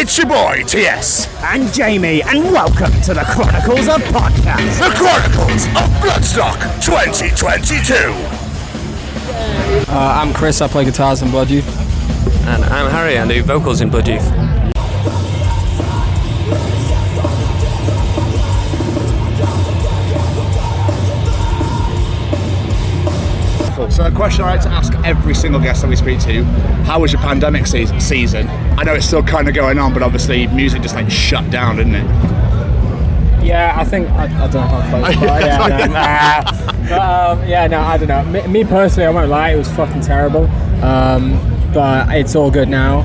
It's your boy, TS. And Jamie, and welcome to The Chronicles of Podcast. The Chronicles of Bloodstock 2022. I'm Chris, I play guitars in Blood Youth. And I'm Harry, I do vocals in Blood Youth. So a question I like to ask every single guest that we speak to, how was your pandemic season? I know it's still kind of going on, but obviously music just like shut down, didn't it? Yeah, I think, I don't know how to play it, I don't know. Me personally, I won't lie, it was fucking terrible, but it's all good now.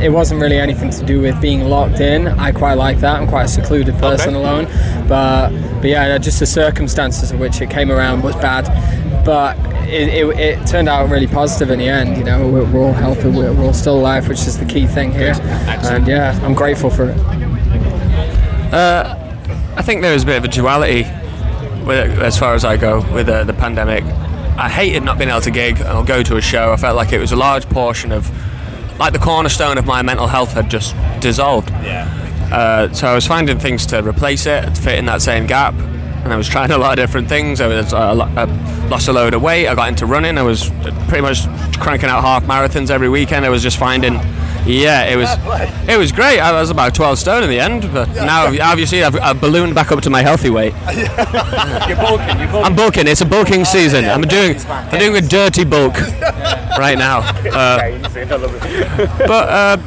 It wasn't really anything to do with being locked in. I quite like that. I'm quite a secluded person alone, but yeah, just the circumstances in which it came around was bad. But it turned out really positive in the end, you know, we're all healthy, we're all still alive, which is the key thing here. And yeah, I'm grateful for it. I think there was a bit of a duality with, as far as I go, with the pandemic. I hated not being able to gig or go to a show. I felt like it was a large portion of, like, the cornerstone of my mental health had just dissolved. Yeah. So I was finding things to replace it, to fit in that same gap. And I was trying a lot of different things. I lost a load of weight. I got into running. I was pretty much cranking out half marathons every weekend. I was just finding, it was great. I was about 12 stone in the end, but now obviously I've ballooned back up to my healthy weight. You're bulking. I'm bulking. It's a bulking season. Yeah, I'm doing a dirty bulk right now. But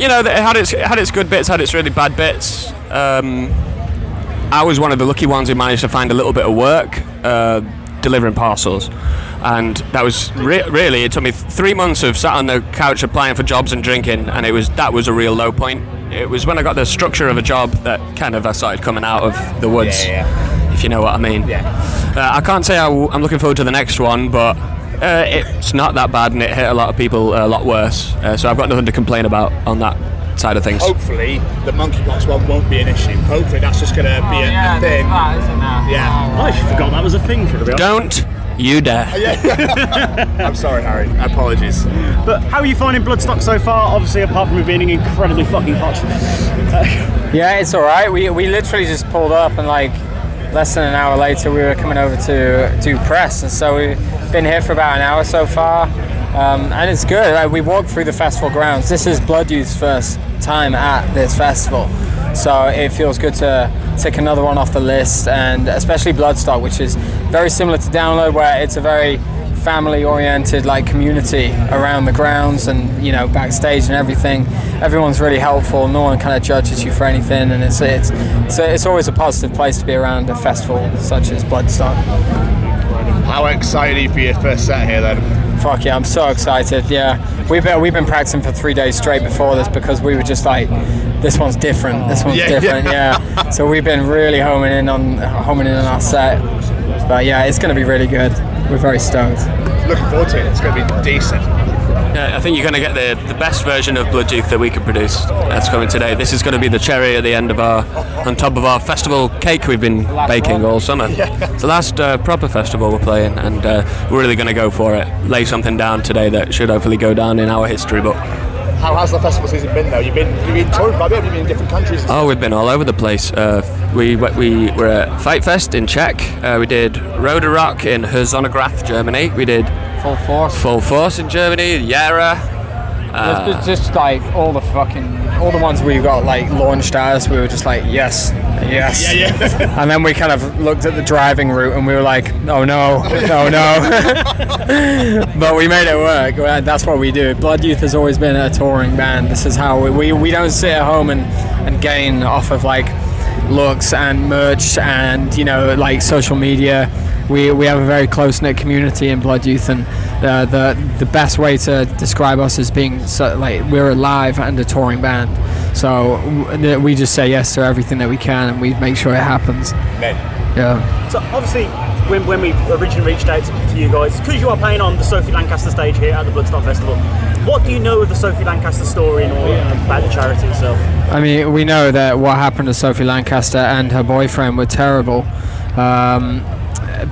you know, it had its good bits, had its really bad bits. I was one of the lucky ones who managed to find a little bit of work delivering parcels, and that was really, it took me 3 months of sat on the couch applying for jobs and drinking, and that was a real low point. It was when I got the structure of a job that kind of I started coming out of the woods, if you know what I mean. Yeah. I can't say I'm looking forward to the next one, but it's not that bad, and it hit a lot of people a lot worse, so I've got nothing to complain about on that side of things. Hopefully the monkeypox one won't be an issue. Hopefully that's just going to be a thing. That, isn't that? Yeah. Oh, I actually forgot that was a thing for the Don't you dare. I'm sorry, Harry. Apologies. But how are you finding Bloodstock so far? Obviously, apart from it being incredibly fucking hot. Yeah, it's all right. We literally just pulled up and like less than an hour later we were coming over to do press, and so we've been here for about an hour so far. And it's good. Like, we walked through the festival grounds. This is Blood Youth's first time at this festival, so it feels good to tick another one off the list, and especially Bloodstock, which is very similar to Download, where it's a very family-oriented like community around the grounds, and you know, backstage and everything. Everyone's really helpful. No one kind of judges you for anything, and it's always a positive place to be around a festival such as Bloodstock. How excited are you for your first set here then? Fuck yeah, I'm so excited, yeah. We've been practicing for 3 days straight before this, because we were just like, this one's different. So we've been really homing in on our set. But yeah, it's going to be really good. We're very stoked. Looking forward to it. It's going to be decent. Yeah, I think you're going to get the best version of Blood Youth that we can produce. That's coming today. This is going to be the cherry at the end of on top of our festival cake we've been baking all summer. Yeah. It's the last proper festival we're playing, and we're really going to go for it. Lay something down today that should hopefully go down in our history book. How has the festival season been though? You've been touring by it? You've been in different countries? Oh, we've been all over the place. We were at Fight Fest in Czech. We did Rode Rock in Herzogenaurach, Germany. We did Full Force in Germany. Yara. It's just like all the ones we got like launched as. We were just like yes. Yeah. And then we kind of looked at the driving route and we were like, oh no. But we made it work. That's what we do. Blood Youth has always been a touring band. This is how we don't sit at home and gain off of like looks and merch and you know like social media. We have a very close-knit community in Blood Youth, and the best way to describe us is being so, like, we're a live and a touring band. So we just say yes to everything that we can, and we make sure it happens. Amen. Yeah. So obviously, when we originally reached out to you guys, because you are playing on the Sophie Lancaster stage here at the Bloodstock Festival, what do you know of the Sophie Lancaster story and all about the charity itself? I mean, we know that what happened to Sophie Lancaster and her boyfriend were terrible.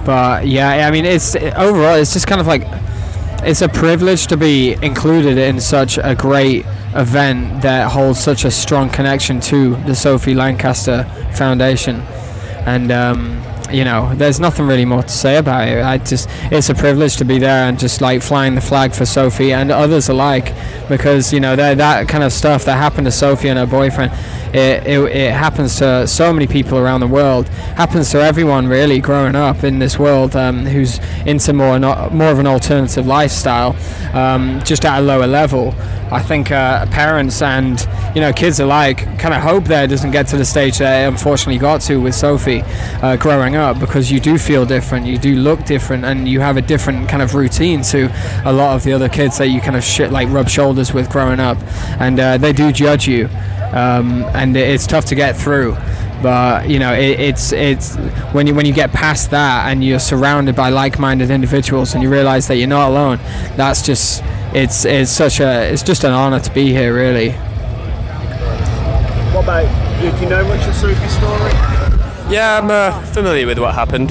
But yeah, I mean, it's overall, it's just kind of like It's a privilege to be included in such a great event that holds such a strong connection to the Sophie Lancaster Foundation. And, you know, there's nothing really more to say about it. It's a privilege to be there and just, like, flying the flag for Sophie and others alike, because, you know, that kind of stuff that happened to Sophie and her boyfriend, it happens to so many people around the world, happens to everyone really growing up in this world who's into more of an alternative lifestyle, just at a lower level. I think parents and, you know, kids alike kind of hope that it doesn't get to the stage that it unfortunately got to with Sophie growing up, because you do feel different, you do look different, and you have a different kind of routine to a lot of the other kids that you kind of rub shoulders with growing up, and they do judge you, and it's tough to get through. But, you know, it's when you get past that and you're surrounded by like-minded individuals and you realize that you're not alone, that's just it's just an honor to be here, really. What about you? Do you know much of Sophie's story? Yeah, I'm familiar with what happened.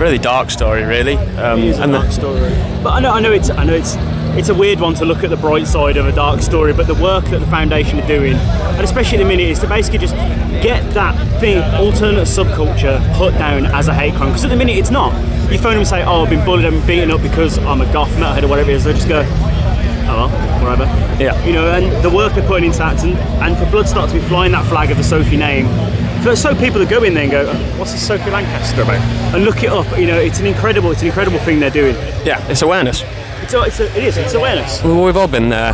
Really dark story, really. It is a dark story. But I know it's a weird one to look at the bright side of a dark story, but the work that the foundation are doing, and especially at the minute, is to basically just get that thing, alternate subculture, put down as a hate crime. Because at the minute, it's not. You phone them and say, oh, I've been bullied and beaten up because I'm a goth metalhead or whatever it is. They just go, oh, well, whatever. Yeah. You know, and the work they're putting into that, and for Bloodstock to be flying that flag of the Sophie name, for so people that go in there and go, what's this Sophie Lancaster about? And look it up. You know, it's an incredible thing they're doing. Yeah, it's awareness. So it's awareness. Well, we've all been there.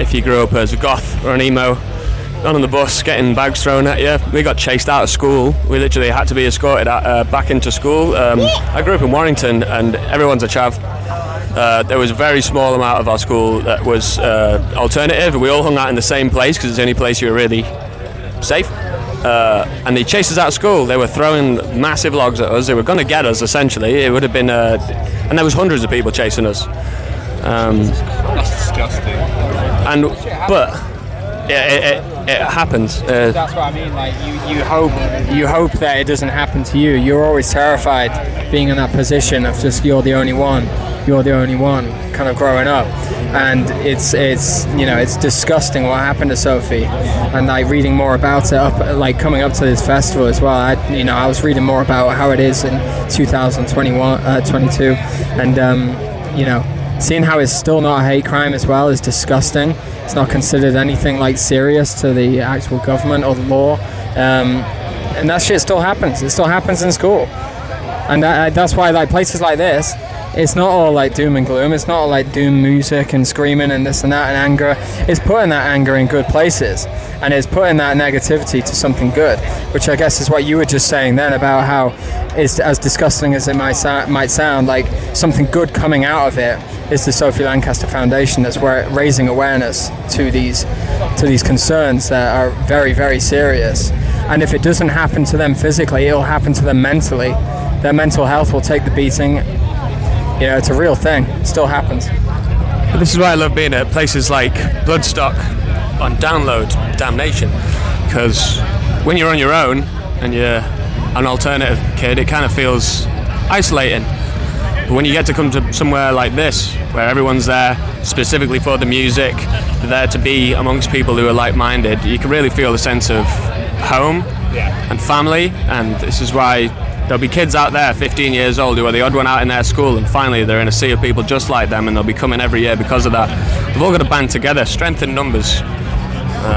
If you grew up as a goth or an emo, on the bus, getting bags thrown at you. We got chased out of school. We literally had to be escorted back into school. I grew up in Warrington, and everyone's a chav. There was a very small amount of our school that was alternative. We all hung out in the same place because it's the only place you were really safe. And they chased us out of school. They were throwing massive logs at us. They were going to get us, essentially. It would have been... and there was hundreds of people chasing us. That's disgusting. It happens. That's what I mean. Like you hope that it doesn't happen to you. You're always terrified being in that position of just you're the only one, kind of growing up. And it's disgusting what happened to Sophie. And like reading more about it, coming up to this festival as well. I was reading more about how it is in 2021, 22, and seeing how it's still not a hate crime as well is disgusting. It's not considered anything like serious to the actual government or the law. And that shit still happens. It still happens in school. And that's why like places like this, it's not all like doom and gloom. It's not all like doom music and screaming and this and that and anger. It's putting that anger in good places. And it's putting that negativity to something good, which I guess is what you were just saying then about how it's as disgusting as it might sound, like something good coming out of it is the Sophie Lancaster Foundation that's raising awareness to these concerns that are very, very serious. And if it doesn't happen to them physically, it'll happen to them mentally. Their mental health will take the beating. You know, it's a real thing. It still happens. This is why I love being at places like Bloodstock, on Download, Damnation, because when you're on your own and you're an alternative kid, it kind of feels isolating. But when you get to come to somewhere like this, where everyone's there specifically for the music, they're there to be amongst people who are like-minded, you can really feel the sense of home and family. And this is why there'll be kids out there 15 years old who are the odd one out in their school, and finally they're in a sea of people just like them, and they'll be coming every year because of that. We've all got to band together, strength in numbers.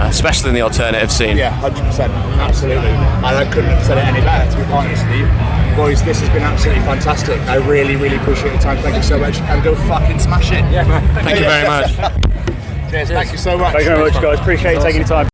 Especially in the alternative scene. Yeah, 100%, absolutely. And I couldn't have said it any better, to be honest with you. Boys, this has been absolutely fantastic. I really, really appreciate your time. Thank you so much. And go fucking smash it. Yeah, man. Thank you very much. Cheers, thank you so much. Thank you very much, guys. Appreciate you taking your time.